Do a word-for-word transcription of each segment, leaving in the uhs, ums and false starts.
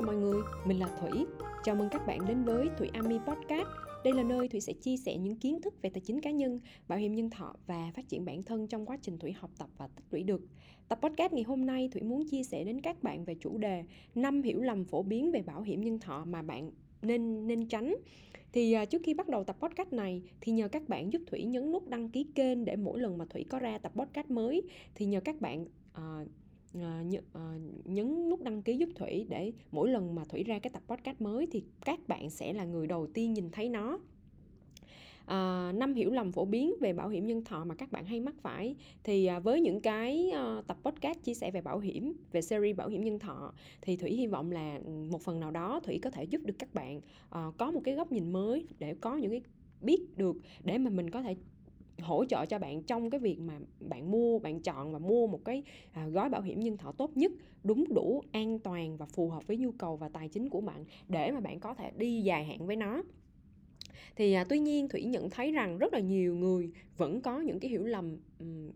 chào mọi người, mình là Thủy. Chào mừng các bạn đến với Thủy Ami Podcast. Đây là nơi Thủy sẽ chia sẻ những kiến thức về tài chính cá nhân, bảo hiểm nhân thọ và phát triển bản thân trong quá trình Thủy học tập và tích lũy được. Tập podcast ngày hôm nay Thủy muốn chia sẻ đến các bạn về chủ đề năm hiểu lầm phổ biến về bảo hiểm nhân thọ mà bạn nên nên tránh. Thì trước khi bắt đầu tập podcast này thì nhờ các bạn giúp Thủy nhấn nút đăng ký kênh để mỗi lần mà Thủy có ra tập podcast mới thì nhờ các bạn uh, À, nh- à, nhấn nút đăng ký giúp Thủy để mỗi lần mà Thủy ra cái tập podcast mới thì các bạn sẽ là người đầu tiên nhìn thấy nó. À, năm hiểu lầm phổ biến về bảo hiểm nhân thọ mà các bạn hay mắc phải. Thì à, với những cái à, tập podcast chia sẻ về bảo hiểm, về series bảo hiểm nhân thọ thì Thủy hy vọng là một phần nào đó Thủy có thể giúp được các bạn à, có một cái góc nhìn mới để có những cái biết được để mà mình có thể hỗ trợ cho bạn trong cái việc mà bạn mua, bạn chọn và mua một cái gói bảo hiểm nhân thọ tốt nhất, đúng đủ, an toàn và phù hợp với nhu cầu và tài chính của bạn để mà bạn có thể đi dài hạn với nó. Thì à, tuy nhiên Thủy nhận thấy rằng rất là nhiều người vẫn có những cái hiểu lầm um,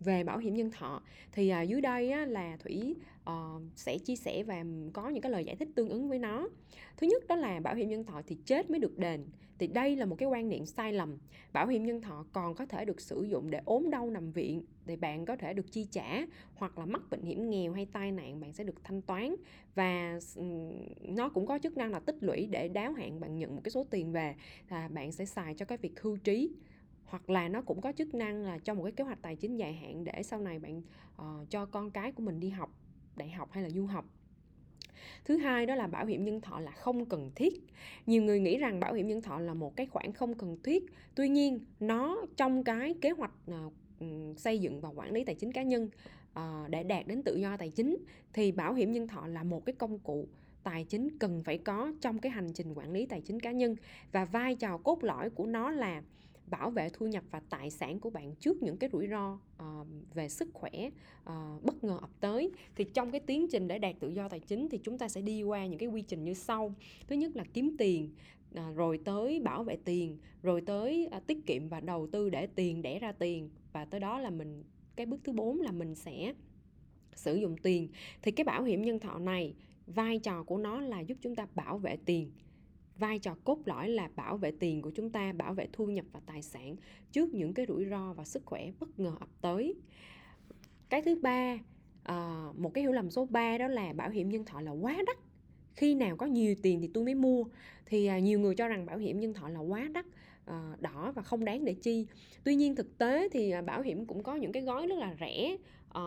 về bảo hiểm nhân thọ. Thì à, dưới đây á, là Thủy uh, sẽ chia sẻ và có những cái lời giải thích tương ứng với nó. Thứ nhất đó là bảo hiểm nhân thọ thì chết mới được đền. Thì đây là một cái quan niệm sai lầm. Bảo hiểm nhân thọ còn có thể được sử dụng để ốm đau nằm viện thì bạn có thể được chi trả, hoặc là mắc bệnh hiểm nghèo hay tai nạn bạn sẽ được thanh toán, và nó cũng có chức năng là tích lũy để đáo hạn bạn nhận một cái số tiền về và bạn sẽ xài cho cái việc hưu trí, hoặc là nó cũng có chức năng là cho một cái kế hoạch tài chính dài hạn để sau này bạn uh, cho con cái của mình đi học đại học hay là du học. Thứ hai đó là bảo hiểm nhân thọ là không cần thiết. Nhiều người nghĩ rằng bảo hiểm nhân thọ là một cái khoản không cần thiết. Tuy nhiên nó trong cái kế hoạch uh, xây dựng và quản lý tài chính cá nhân uh, để đạt đến tự do tài chính thì bảo hiểm nhân thọ là một cái công cụ tài chính cần phải có trong cái hành trình quản lý tài chính cá nhân, và vai trò cốt lõi của nó là bảo vệ thu nhập và tài sản của bạn trước những cái rủi ro uh, về sức khỏe uh, bất ngờ ập tới. Thì trong cái tiến trình để đạt tự do tài chính thì chúng ta sẽ đi qua những cái quy trình như sau. Thứ nhất là kiếm tiền, uh, rồi tới bảo vệ tiền, rồi tới uh, tiết kiệm và đầu tư để tiền đẻ ra tiền, và tới đó là mình cái bước thứ bốn là mình sẽ sử dụng tiền. Thì cái bảo hiểm nhân thọ này vai trò của nó là giúp chúng ta bảo vệ tiền. Vai trò cốt lõi là bảo vệ tiền của chúng ta, bảo vệ thu nhập và tài sản trước những cái rủi ro và sức khỏe bất ngờ ập tới. Cái thứ ba, à, một cái hiểu lầm số ba đó là bảo hiểm nhân thọ là quá đắt. Khi nào có nhiều tiền thì tôi mới mua. Thì à, nhiều người cho rằng bảo hiểm nhân thọ là quá đắt, à, đỏ và không đáng để chi. Tuy nhiên thực tế thì à, bảo hiểm cũng có những cái gói rất là rẻ à,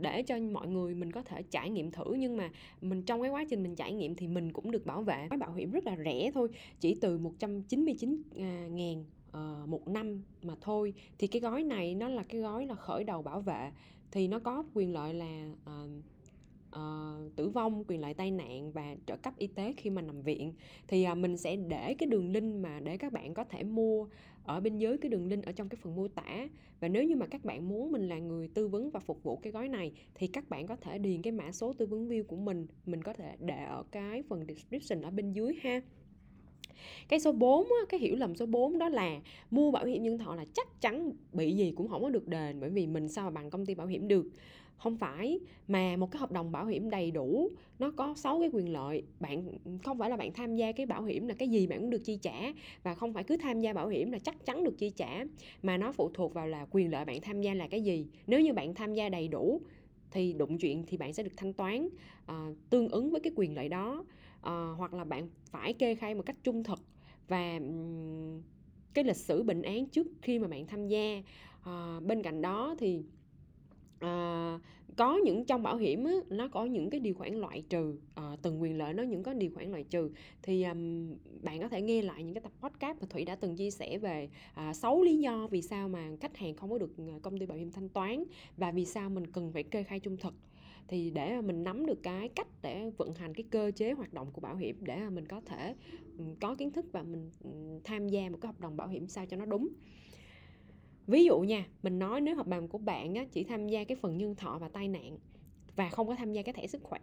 để cho mọi người mình có thể trải nghiệm thử. Nhưng mà mình trong cái quá trình mình trải nghiệm thì mình cũng được bảo vệ. Cái bảo hiểm rất là rẻ thôi, chỉ từ một trăm chín mươi chín ngàn à, một năm mà thôi. Thì cái gói này nó là cái gói là khởi đầu bảo vệ. Thì nó có quyền lợi là... À, Uh, tử vong, quyền lợi tai nạn và trợ cấp y tế khi mà nằm viện. Thì uh, mình sẽ để cái đường link mà để các bạn có thể mua ở bên dưới cái đường link ở trong cái phần mô tả. Và nếu như mà các bạn muốn mình là người tư vấn và phục vụ cái gói này thì các bạn có thể điền cái mã số tư vấn view của mình. Mình có thể để ở cái phần description ở bên dưới ha. Cái số bốn, cái hiểu lầm số bốn đó là mua bảo hiểm nhân thọ là chắc chắn bị gì cũng không có được đền, bởi vì mình sao mà bằng công ty bảo hiểm được. Không phải, mà một cái hợp đồng bảo hiểm đầy đủ, nó có sáu cái quyền lợi. Bạn không phải là bạn tham gia cái bảo hiểm là cái gì bạn cũng được chi trả, và không phải cứ tham gia bảo hiểm là chắc chắn được chi trả, mà nó phụ thuộc vào là quyền lợi bạn tham gia là cái gì. Nếu như bạn tham gia đầy đủ thì đụng chuyện thì bạn sẽ được thanh toán à, tương ứng với cái quyền lợi đó, à, hoặc là bạn phải kê khai một cách trung thực và um, cái lịch sử bệnh án trước khi mà bạn tham gia. À, bên cạnh đó thì à, có những trong bảo hiểm á, nó có những cái điều khoản loại trừ, à, từng quyền lợi nó những có điều khoản loại trừ. Thì um, bạn có thể nghe lại những cái tập podcast mà Thủy đã từng chia sẻ về à, sáu lý do vì sao mà khách hàng không có được công ty bảo hiểm thanh toán và vì sao mình cần phải kê khai trung thực. Thì để mình nắm được cái cách để vận hành cái cơ chế hoạt động của bảo hiểm để mình có thể có kiến thức và mình tham gia một cái hợp đồng bảo hiểm sao cho nó đúng. Ví dụ nha, mình nói nếu hợp đồng của bạn chỉ tham gia cái phần nhân thọ và tai nạn và không có tham gia cái thẻ sức khỏe,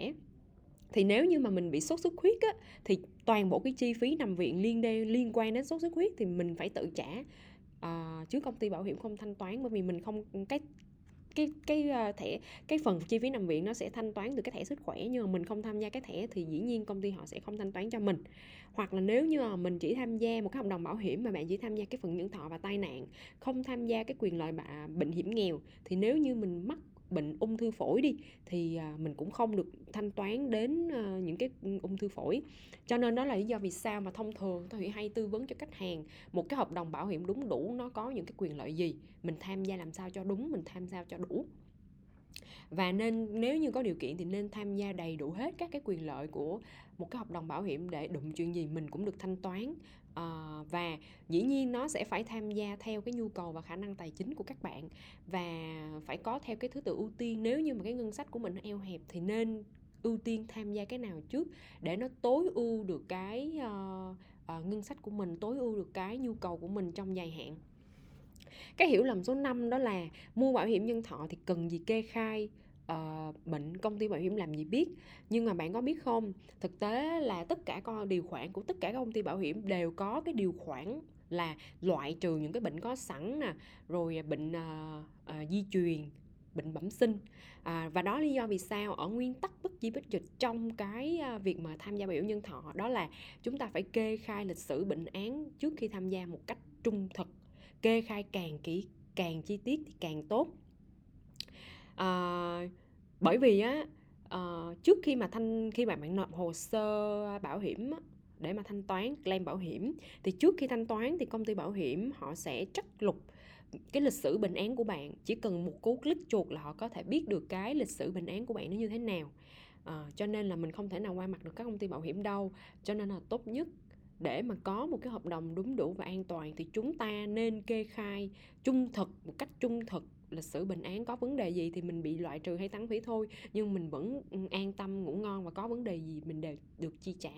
thì nếu như mà mình bị sốt xuất huyết á, thì toàn bộ cái chi phí nằm viện liên, đe, liên quan đến sốt xuất huyết thì mình phải tự trả, à, chứ công ty bảo hiểm không thanh toán, bởi vì mình không cái cái cái thẻ cái phần chi phí nằm viện nó sẽ thanh toán từ cái thẻ sức khỏe, nhưng mà mình không tham gia cái thẻ thì dĩ nhiên công ty họ sẽ không thanh toán cho mình. Hoặc là nếu như mà mình chỉ tham gia một cái hợp đồng bảo hiểm mà bạn chỉ tham gia cái phần nhân thọ và tai nạn, không tham gia cái quyền lợi bà, bệnh hiểm nghèo, thì nếu như mình mắc bệnh ung thư phổi đi thì mình cũng không được thanh toán đến những cái ung thư phổi. Cho nên đó là lý do vì sao mà thông thường tôi hay tư vấn cho khách hàng một cái hợp đồng bảo hiểm đúng đủ nó có những cái quyền lợi gì, mình tham gia làm sao cho đúng, mình tham gia cho đủ. Và nên nếu như có điều kiện thì nên tham gia đầy đủ hết các cái quyền lợi của một cái hợp đồng bảo hiểm để đụng chuyện gì mình cũng được thanh toán. À, và dĩ nhiên nó sẽ phải tham gia theo cái nhu cầu và khả năng tài chính của các bạn, và phải có theo cái thứ tự ưu tiên. Nếu như mà cái ngân sách của mình eo hẹp thì nên ưu tiên tham gia cái nào trước để nó tối ưu được cái uh, uh, ngân sách của mình, tối ưu được cái nhu cầu của mình trong dài hạn. Cái hiểu lầm số năm đó là mua bảo hiểm nhân thọ thì cần gì kê khai uh, bệnh, công ty bảo hiểm làm gì biết. Nhưng mà bạn có biết không, thực tế là tất cả các điều khoản của tất cả các công ty bảo hiểm đều có cái điều khoản là loại trừ những cái bệnh có sẵn nè, rồi bệnh uh, uh, di truyền, bệnh bẩm sinh. À, và đó lý do vì sao ở nguyên tắc bất di bất dịch trong cái việc mà tham gia bảo hiểm nhân thọ đó là chúng ta phải kê khai lịch sử bệnh án trước khi tham gia một cách trung thực. Kê khai càng kỹ, càng chi tiết thì càng tốt. À, bởi vì á, à, trước khi mà thanh khi mà bạn nộp hồ sơ bảo hiểm á, để mà thanh toán claim bảo hiểm, thì trước khi thanh toán thì công ty bảo hiểm họ sẽ trắc lục cái lịch sử bệnh án của bạn. Chỉ cần một cú click chuột là họ có thể biết được cái lịch sử bệnh án của bạn nó như thế nào. À, cho nên là mình không thể nào qua mặt được các công ty bảo hiểm đâu. Cho nên là tốt nhất để mà có một cái hợp đồng đúng đủ và an toàn thì chúng ta nên kê khai trung thực, một cách trung thực lịch sử bệnh án. Có vấn đề gì thì mình bị loại trừ hay tăng phí thôi, nhưng mình vẫn an tâm ngủ ngon và có vấn đề gì mình đều được chi trả.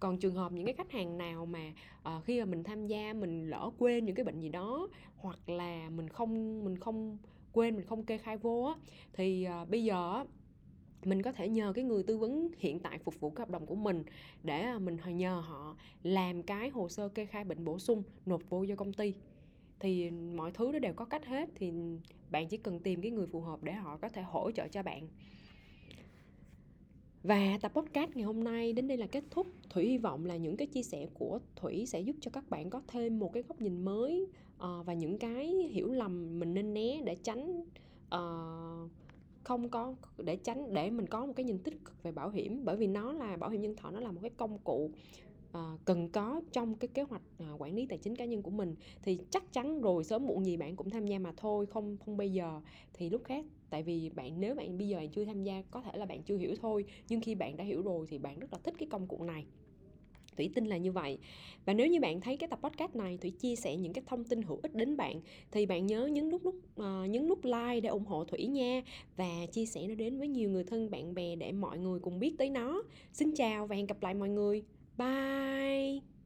Còn trường hợp những cái khách hàng nào mà uh, khi mà mình tham gia mình lỡ quên những cái bệnh gì đó, hoặc là mình không mình không quên mình không kê khai vô á, thì uh, bây giờ mình có thể nhờ cái người tư vấn hiện tại phục vụ cái hợp đồng của mình để mình nhờ họ làm cái hồ sơ kê khai bệnh bổ sung nộp vô cho công ty. Thì mọi thứ nó đều có cách hết, thì bạn chỉ cần tìm cái người phù hợp để họ có thể hỗ trợ cho bạn. Và tập podcast ngày hôm nay đến đây là kết thúc. Thủy hy vọng là những cái chia sẻ của Thủy sẽ giúp cho các bạn có thêm một cái góc nhìn mới và những cái hiểu lầm mình nên né để tránh... Uh, không có để tránh để mình có một cái nhìn tích cực về bảo hiểm, bởi vì nó là bảo hiểm nhân thọ, nó là một cái công cụ uh, cần có trong cái kế hoạch uh, quản lý tài chính cá nhân của mình. Thì chắc chắn rồi, sớm muộn gì bạn cũng tham gia mà thôi, không không bây giờ thì lúc khác. Tại vì bạn nếu bạn bây giờ bạn chưa tham gia có thể là bạn chưa hiểu thôi, nhưng khi bạn đã hiểu rồi thì bạn rất là thích cái công cụ này. Thủy tin là như vậy. Và nếu như bạn thấy cái tập podcast này Thủy chia sẻ những cái thông tin hữu ích đến bạn thì bạn nhớ nhấn nút, nút uh, nhấn nút like để ủng hộ Thủy nha, và chia sẻ nó đến với nhiều người thân bạn bè để mọi người cùng biết tới nó. Xin chào và hẹn gặp lại mọi người. Bye.